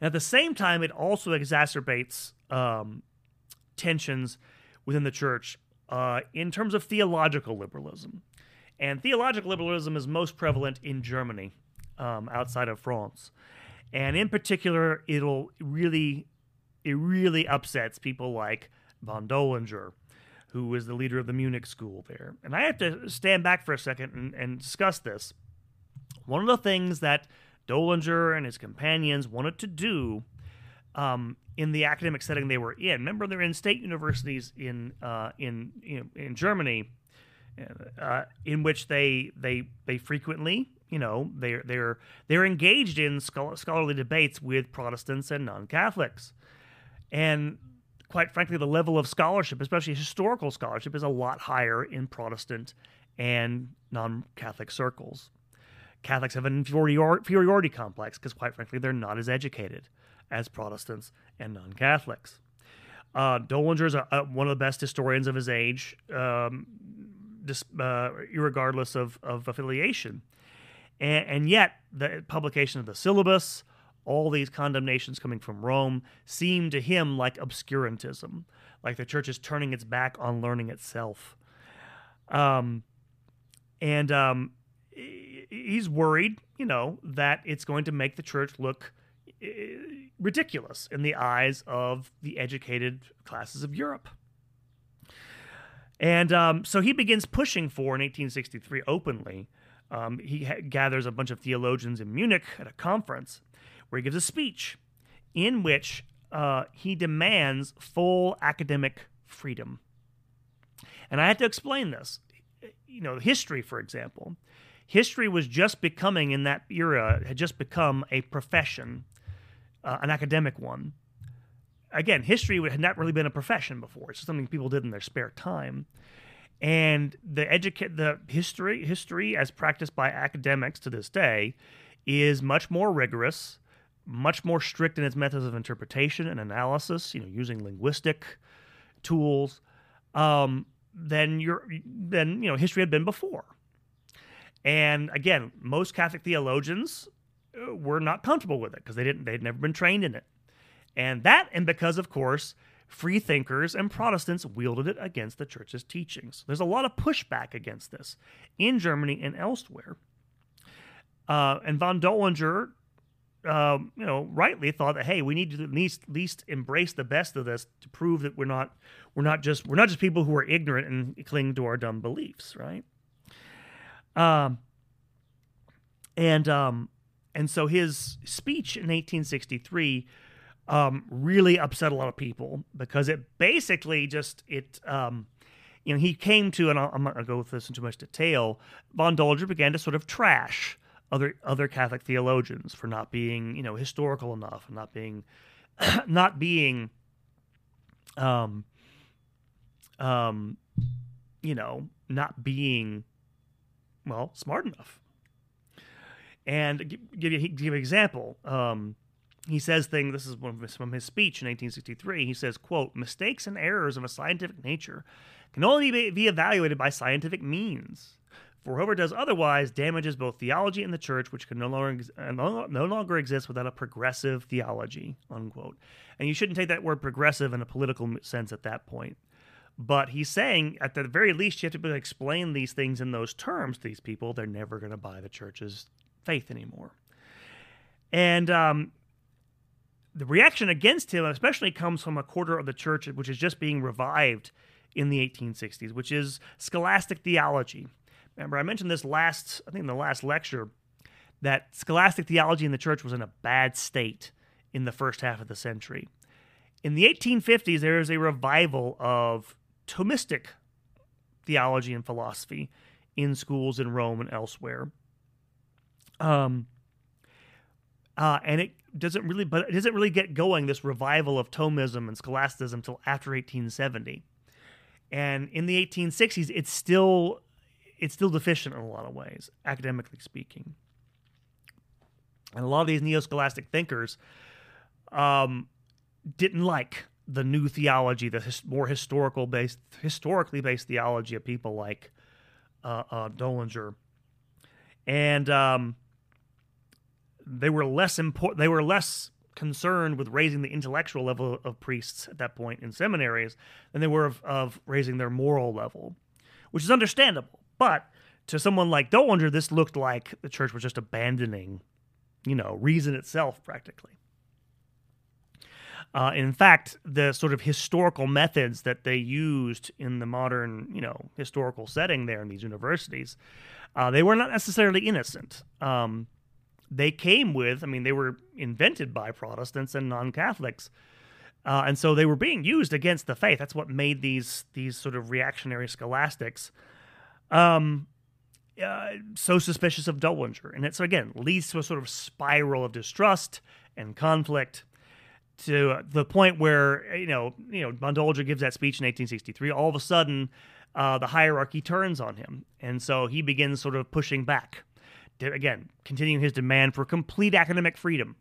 And at the same time, it also exacerbates um, tensions within the church uh, in terms of theological liberalism. And theological liberalism is most prevalent in Germany, um, outside of France. And in particular, it'll really, it really upsets people like von Dollinger, who is the leader of the Munich school there. And I have to stand back for a second and, and discuss this. One of the things that Dollinger and his companions wanted to do um, in the academic setting they were in. Remember, they're in state universities in uh, in, in in Germany, uh, in which they they they frequently, you know, they they're they're engaged in scholarly debates with Protestants and non-Catholics, and quite frankly, the level of scholarship, especially historical scholarship, is a lot higher in Protestant and non-Catholic circles. Catholics have an inferiority complex because, quite frankly, they're not as educated as Protestants and non-Catholics. Uh, Dollinger is a, a, one of the best historians of his age, um, dis, uh, irregardless of, of affiliation. And, and yet, the publication of the syllabus, all these condemnations coming from Rome, seem to him like obscurantism, like the church is turning its back on learning itself. Um, and... Um, He's worried, you know, that it's going to make the church look ridiculous in the eyes of the educated classes of Europe. And um, so he begins pushing for, in eighteen sixty-three, openly. Um, he ha- gathers a bunch of theologians in Munich at a conference where he gives a speech in which uh, he demands full academic freedom. And I had to explain this. You know, history, for example. History was just becoming, in that era, had just become a profession, uh, an academic one. Again, history had not really been a profession before. It's just something people did in their spare time. And the educa- the history, history as practiced by academics to this day is much more rigorous, much more strict in its methods of interpretation and analysis, you know, using linguistic tools, um, than, your, than you know, history had been before. And again, most Catholic theologians were not comfortable with it because they didn't—they'd never been trained in it, and that, and because, of course, free thinkers and Protestants wielded it against the Church's teachings. There's a lot of pushback against this in Germany and elsewhere. Uh, and von Dollinger, uh, you know, rightly thought that, hey, we need to at least, at least embrace the best of this to prove that we're not—we're not just—we're not just people who are ignorant and cling to our dumb beliefs, right? Um, and um, And so his speech in eighteen sixty-three um, really upset a lot of people because it basically just, it, um, you know, he came to, and I'm not going to go with this in too much detail, von Dollinger began to sort of trash other other Catholic theologians for not being, you know, historical enough, and not being, not being, um, um, you know, not being, well, smart enough. And give you give an example. Um, he says things. This is one of his, from his speech in eighteen sixty-three. He says, "Quote: Mistakes and errors of a scientific nature can only be, be evaluated by scientific means. For whoever does otherwise damages both theology and the church, which can no longer no, no longer exist without a progressive theology." Unquote. And you shouldn't take that word "progressive" in a political sense at that point. But he's saying, at the very least, you have to be able to explain these things in those terms to these people. They're never going to buy the church's faith anymore. And um, the reaction against him especially comes from a quarter of the church, which is just being revived in the eighteen sixties, which is scholastic theology. Remember, I mentioned this last, I think in the last lecture, that scholastic theology in the church was in a bad state in the first half of the century. In the eighteen fifties, there is a revival of Thomistic theology and philosophy in schools in Rome and elsewhere. Um, uh, and it doesn't really, but it doesn't really get going, this revival of Thomism and scholasticism, until after eighteen seventy. And in the eighteen sixties, it's still, it's still deficient in a lot of ways, academically speaking. And a lot of these neo-scholastic thinkers, um, didn't like the new theology, the his, more historical based, historically based theology of people like uh, uh, Dollinger, and um, they were less important. They were less concerned with raising the intellectual level of priests at that point in seminaries than they were of, of raising their moral level, which is understandable. But to someone like Dollinger, this looked like the church was just abandoning, you know, reason itself practically. Uh, in fact, the sort of historical methods that they used in the modern, you know, historical setting there in these universities, uh, they were not necessarily innocent. Um, they came with, I mean, they were invented by Protestants and non-Catholics, uh, and so they were being used against the faith. That's what made these these sort of reactionary scholastics um, uh, so suspicious of Dollinger. And it, so again, leads to a sort of spiral of distrust and conflict, to the point where, you know, you know, von Dollinger gives that speech in eighteen sixty-three. All of a sudden, uh, the hierarchy turns on him, and so he begins sort of pushing back. To, again, continuing his demand for complete academic freedom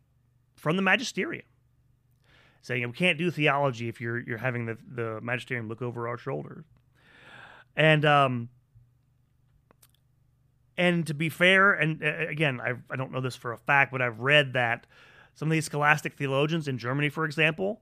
from the magisterium, saying we can't do theology if you're you're having the, the magisterium look over our shoulders. And um, and to be fair, and uh, again, I I don't know this for a fact, but I've read that some of these scholastic theologians in Germany, for example,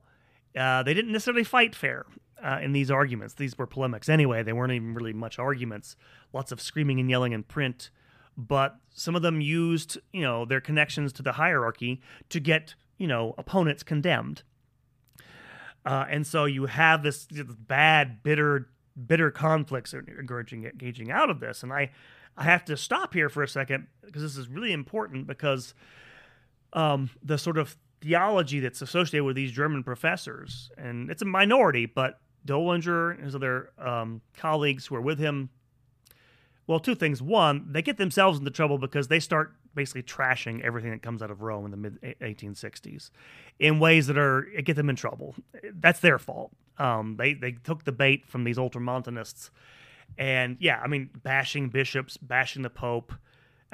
uh, they didn't necessarily fight fair uh, in these arguments. These were polemics anyway. They weren't even really much arguments. Lots of screaming and yelling in print. But some of them used, you know, their connections to the hierarchy to get, you know, opponents condemned. Uh, and so you have this, this bad, bitter, bitter conflicts engaging, engaging out of this. And I, I have to stop here for a second because this is really important because Um, the sort of theology that's associated with these German professors, and it's a minority, but Dollinger and his other um, colleagues who are with him, well, two things. One, they get themselves into trouble because they start basically trashing everything that comes out of Rome in the mid-eighteen sixties in ways that are get them in trouble. That's their fault. Um, they, they took the bait from these ultramontanists, and yeah, I mean, bashing bishops, bashing the Pope.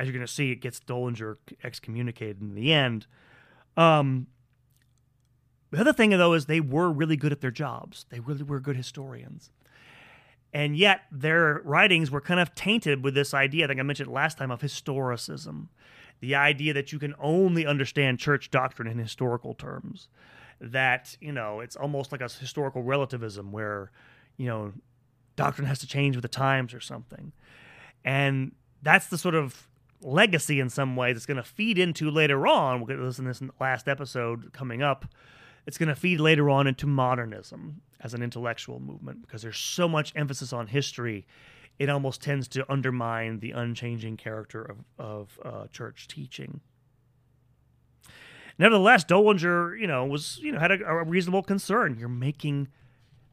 As you're going to see, it gets Dollinger excommunicated in the end. Um, the other thing, though, is they were really good at their jobs. They really were good historians. And yet their writings were kind of tainted with this idea, I think I mentioned last time, of historicism. The idea that you can only understand church doctrine in historical terms. That, you know, it's almost like a historical relativism where, you know, doctrine has to change with the times or something. And that's the sort of legacy in some ways it's going to feed into later on. We'll get to this in this last episode coming up. It's going to feed later on into modernism as an intellectual movement because there's so much emphasis on history, it almost tends to undermine the unchanging character of, of uh, church teaching. Nevertheless, Dollinger, you know, was, you know, had a, a reasonable concern. You're making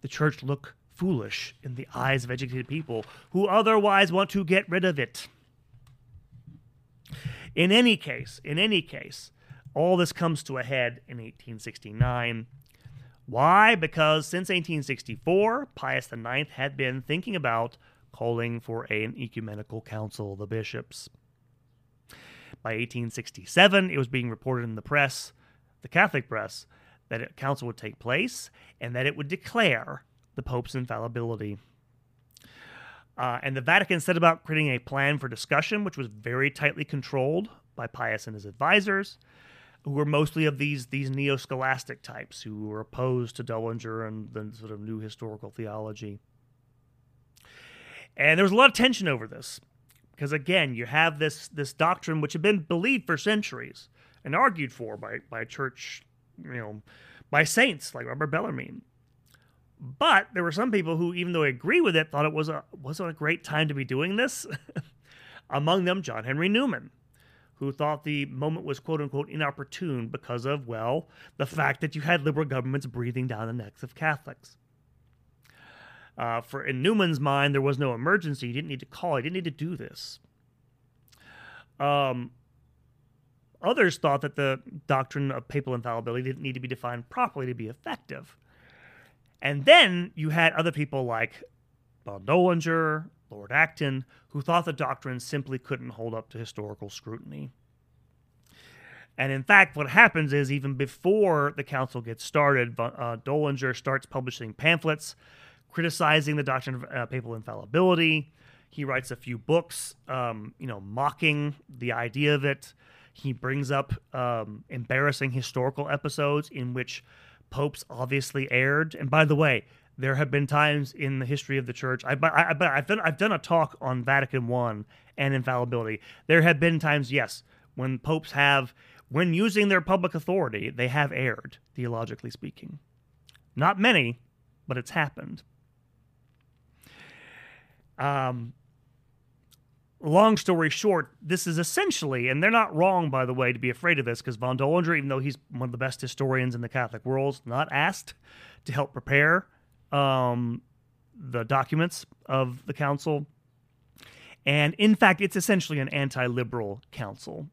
the church look foolish in the eyes of educated people who otherwise want to get rid of it. In any case, in any case, all this comes to a head in eighteen sixty-nine. Why? Because since eighteen sixty-four, Pius the Ninth had been thinking about calling for an ecumenical council of the bishops. By eighteen sixty-seven, it was being reported in the press, the Catholic press, that a council would take place and that it would declare the Pope's infallibility. Uh, and the Vatican set about creating a plan for discussion, which was very tightly controlled by Pius and his advisors, who were mostly of these these neo-scholastic types who were opposed to Dollinger and the sort of new historical theology. And there was a lot of tension over this, because again, you have this this doctrine which had been believed for centuries and argued for by by church, you know, by saints like Robert Bellarmine. But there were some people who, even though they agree with it, thought it was a, wasn't a great time to be doing this. Among them, John Henry Newman, who thought the moment was, quote-unquote, inopportune because of, well, the fact that you had liberal governments breathing down the necks of Catholics. Uh, for in Newman's mind, there was no emergency. He didn't need to call. He didn't need to do this. Um, others thought that the doctrine of papal infallibility didn't need to be defined properly to be effective. And then you had other people like von Dollinger, Lord Acton, who thought the doctrine simply couldn't hold up to historical scrutiny. And in fact, what happens is even before the council gets started, uh, Dollinger starts publishing pamphlets criticizing the doctrine of uh, papal infallibility. He writes a few books, um, you know, mocking the idea of it. He brings up um, embarrassing historical episodes in which popes obviously erred. And by the way, there have been times in the history of the church. I, I, I, I've done I've done a talk on Vatican One and infallibility. There have been times, yes, when popes have, when using their public authority, they have erred, theologically speaking. Not many, but it's happened. Um, long story short, this is essentially, and they're not wrong, by the way, to be afraid of this, because von Dollinger, even though he's one of the best historians in the Catholic world, not asked to help prepare Um, the documents of the council. And in fact, it's essentially an anti-liberal council.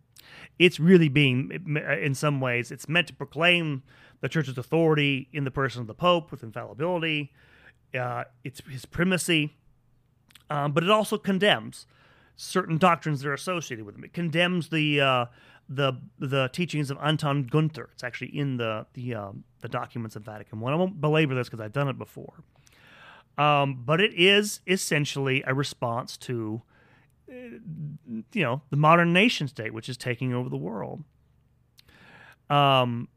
It's really being, in some ways, it's meant to proclaim the church's authority in the person of the Pope with infallibility, uh, it's his primacy, um, but it also condemns certain doctrines that are associated with him. It condemns the uh, the the teachings of Anton Gunther. It's actually in the the um, the documents of Vatican One. I won't belabor this because I've done it before. Um, but it is essentially a response to, uh, you know, the modern nation state, which is taking over the world. Um,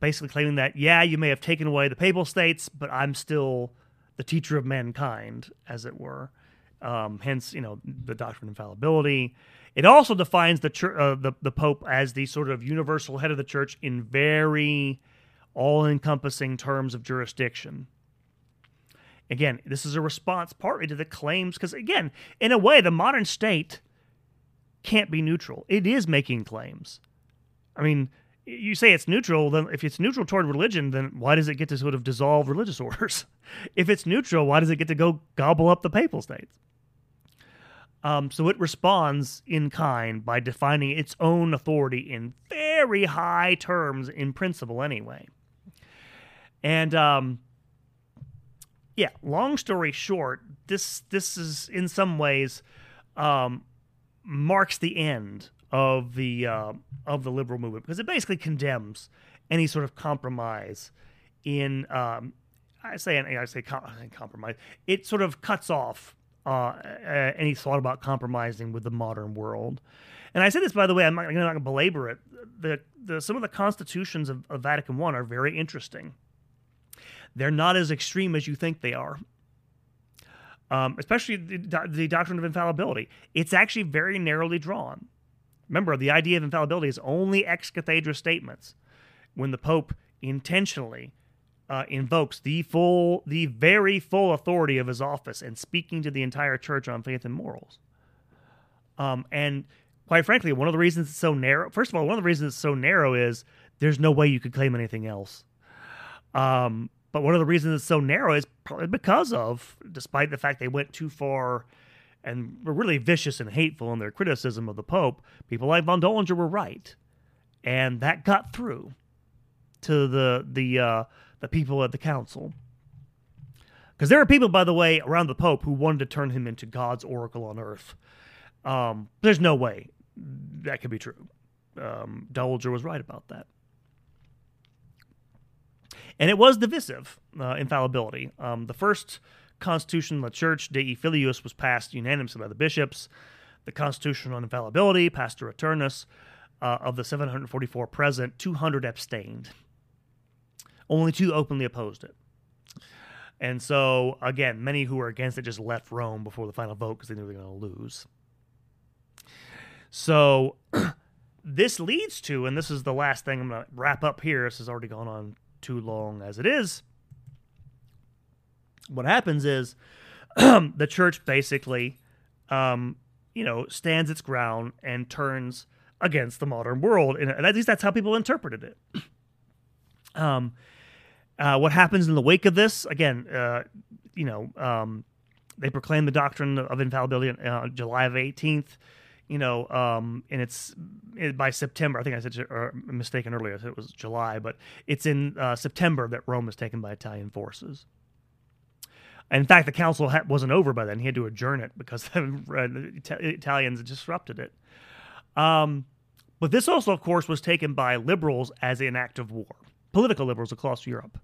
basically claiming that, yeah, you may have taken away the papal states, but I'm still the teacher of mankind, as it were. Um, hence, you know, the doctrine of infallibility. It also defines the, church, uh, the the Pope as the sort of universal head of the church in very all-encompassing terms of jurisdiction. Again, this is a response partly to the claims, because again, in a way, the modern state can't be neutral. It is making claims. I mean, you say it's neutral, then if it's neutral toward religion, then why does it get to sort of dissolve religious orders? If it's neutral, why does it get to go gobble up the papal states? Um, so it responds in kind by defining its own authority in very high terms, in principle anyway. And um, yeah, long story short, this this is in some ways um, marks the end of the uh, of the liberal movement, because it basically condemns any sort of compromise in um, I say I say com- compromise. It sort of cuts off Uh, any thought about compromising with the modern world. And I say this, by the way, I'm not, not going to belabor it. The, the, some of the constitutions of, of Vatican One are very interesting. They're not as extreme as you think they are, um, especially the, the doctrine of infallibility. It's actually very narrowly drawn. Remember, the idea of infallibility is only ex cathedra statements when the Pope intentionally Uh, invokes the full, the very full authority of his office and speaking to the entire church on faith and morals. Um, and quite frankly, one of the reasons it's so narrow, first of all, one of the reasons it's so narrow is there's no way you could claim anything else. Um, but one of the reasons it's so narrow is probably because of, despite the fact they went too far and were really vicious and hateful in their criticism of the Pope, people like von Dollinger were right. And that got through to the the uh, the people at the council. Because there are people, by the way, around the Pope who wanted to turn him into God's oracle on earth. Um, there's no way that could be true. Um, Dollinger was right about that. And it was divisive uh, infallibility. Um, the first constitution of the Church, Dei Filius, was passed unanimously by the bishops. The Constitution on Infallibility, Pastor Eternus, uh, of the seven hundred forty-four present, two hundred abstained. Only two openly opposed it. And so, again, many who were against it just left Rome before the final vote because they knew they were going to lose. So this leads to, and this is the last thing I'm going to wrap up here. This has already gone on too long as it is. What happens is the Church basically, um, you know, stands its ground and turns against the modern world. And at least that's how people interpreted it. Um, uh, what happens in the wake of this, again, uh, you know, um, they proclaim the doctrine of infallibility on uh, July of eighteenth. You know, um, and it's it, by September. I think I said or, mistaken earlier. I said it was July, but it's in uh, September that Rome was taken by Italian forces. And in fact, the council ha- wasn't over by then. He had to adjourn it because the Italians disrupted it. Um, but this also, of course, was taken by liberals as an act of war, political liberals across Europe.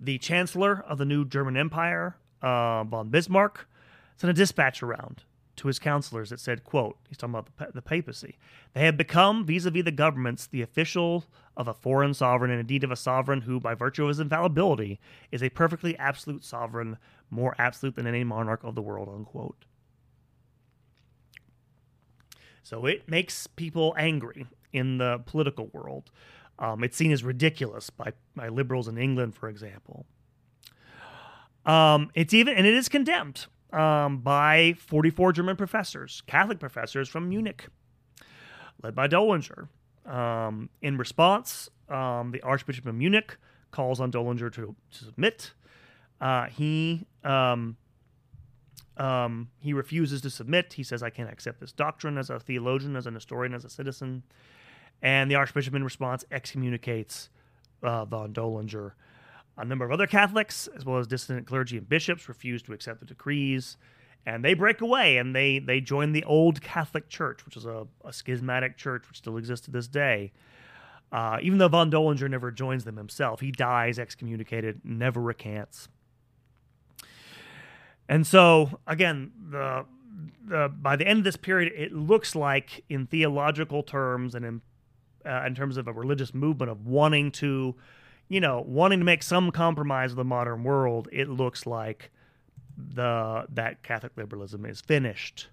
The chancellor of the new German Empire, uh, von Bismarck, sent a dispatch around to his counselors that said, quote, he's talking about the, the papacy, they have become, vis-a-vis the governments, the official of a foreign sovereign and indeed of a sovereign who, by virtue of his infallibility, is a perfectly absolute sovereign, more absolute than any monarch of the world, unquote. So it makes people angry in the political world. Um, it's seen as ridiculous by, by liberals in England, for example. Um, it's even, and it is condemned Um, by forty-four German professors, Catholic professors from Munich, led by Dollinger. Um, in response, um, the Archbishop of Munich calls on Dollinger to, to submit. Uh, he um, um, he refuses to submit. He says, I can't accept this doctrine as a theologian, as an historian, as a citizen. And the Archbishop, in response, excommunicates uh, von Dollinger. A number of other Catholics, as well as dissident clergy and bishops, refuse to accept the decrees, and they break away, and they they join the old Catholic Church, which is a, a schismatic church which still exists to this day. Uh, even though von Dollinger never joins them himself, he dies excommunicated, never recants. And so, again, the, the by the end of this period, it looks like, in theological terms and in, uh, in terms of a religious movement of wanting to you know, wanting to make some compromise with the modern world, it looks like the that Catholic liberalism is finished.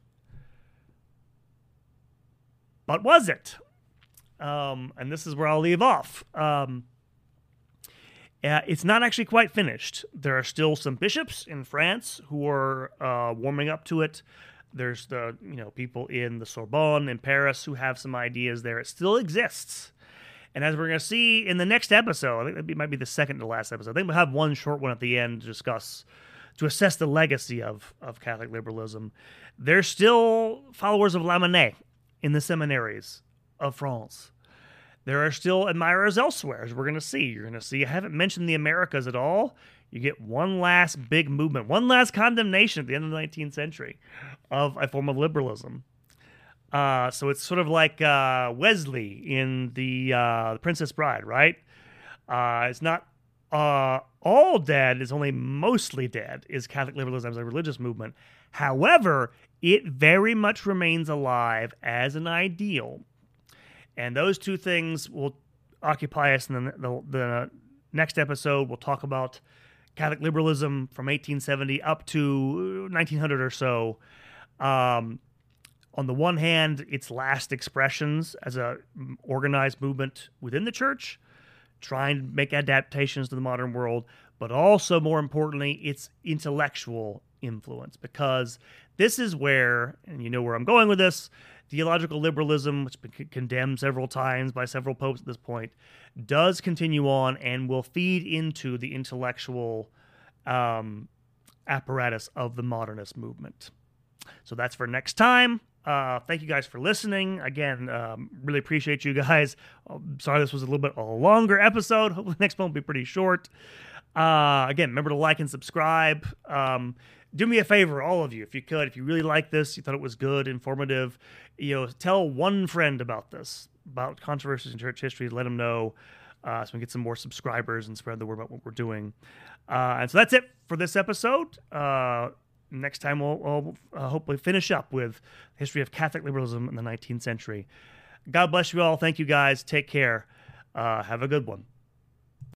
But was it? Um, and this is where I'll leave off. Um, uh, it's not actually quite finished. There are still some bishops in France who are uh, warming up to it. There's the, you know, people in the Sorbonne in Paris who have some ideas there. It still exists. And as we're going to see in the next episode, I think that might be the second to last episode. I think we'll have one short one at the end to discuss, to assess the legacy of, of Catholic liberalism. There's still followers of Lamennais in the seminaries of France. There are still admirers elsewhere, as we're going to see. You're going to see, I haven't mentioned the Americas at all. You get one last big movement, one last condemnation at the end of the nineteenth century of a form of liberalism. Uh, so it's sort of like uh, Wesley in the uh, Princess Bride, right? Uh, it's not uh, all dead, it's only mostly dead, is Catholic liberalism as a religious movement. However, it very much remains alive as an ideal. And those two things will occupy us in the, the, the next episode. We'll talk about Catholic liberalism from eighteen seventy up to nineteen hundred or so. Um On the one hand, its last expressions as a organized movement within the Church, trying to make adaptations to the modern world, but also, more importantly, its intellectual influence, because this is where, and you know where I'm going with this, Theological liberalism, which has been condemned several times by several popes at this point, does continue on and will feed into the intellectual um, apparatus of the modernist movement. So that's for next time. Uh, thank you guys for listening. Again, um, really appreciate you guys. I'm sorry this was a little bit a longer episode. Hopefully the next one will be pretty short. Uh, again, remember to like and subscribe. Um, do me a favor, all of you, if you could. If you really like this, you thought it was good, informative, you know, tell one friend about this, about Controversies in Church History. Let them know uh, so we can get some more subscribers and spread the word about what we're doing. Uh, and so that's it for this episode. Uh, next time we'll, we'll uh, hopefully finish up with the history of Catholic liberalism in the nineteenth century. God bless you all. Thank you, guys. Take care. Uh, have a good one.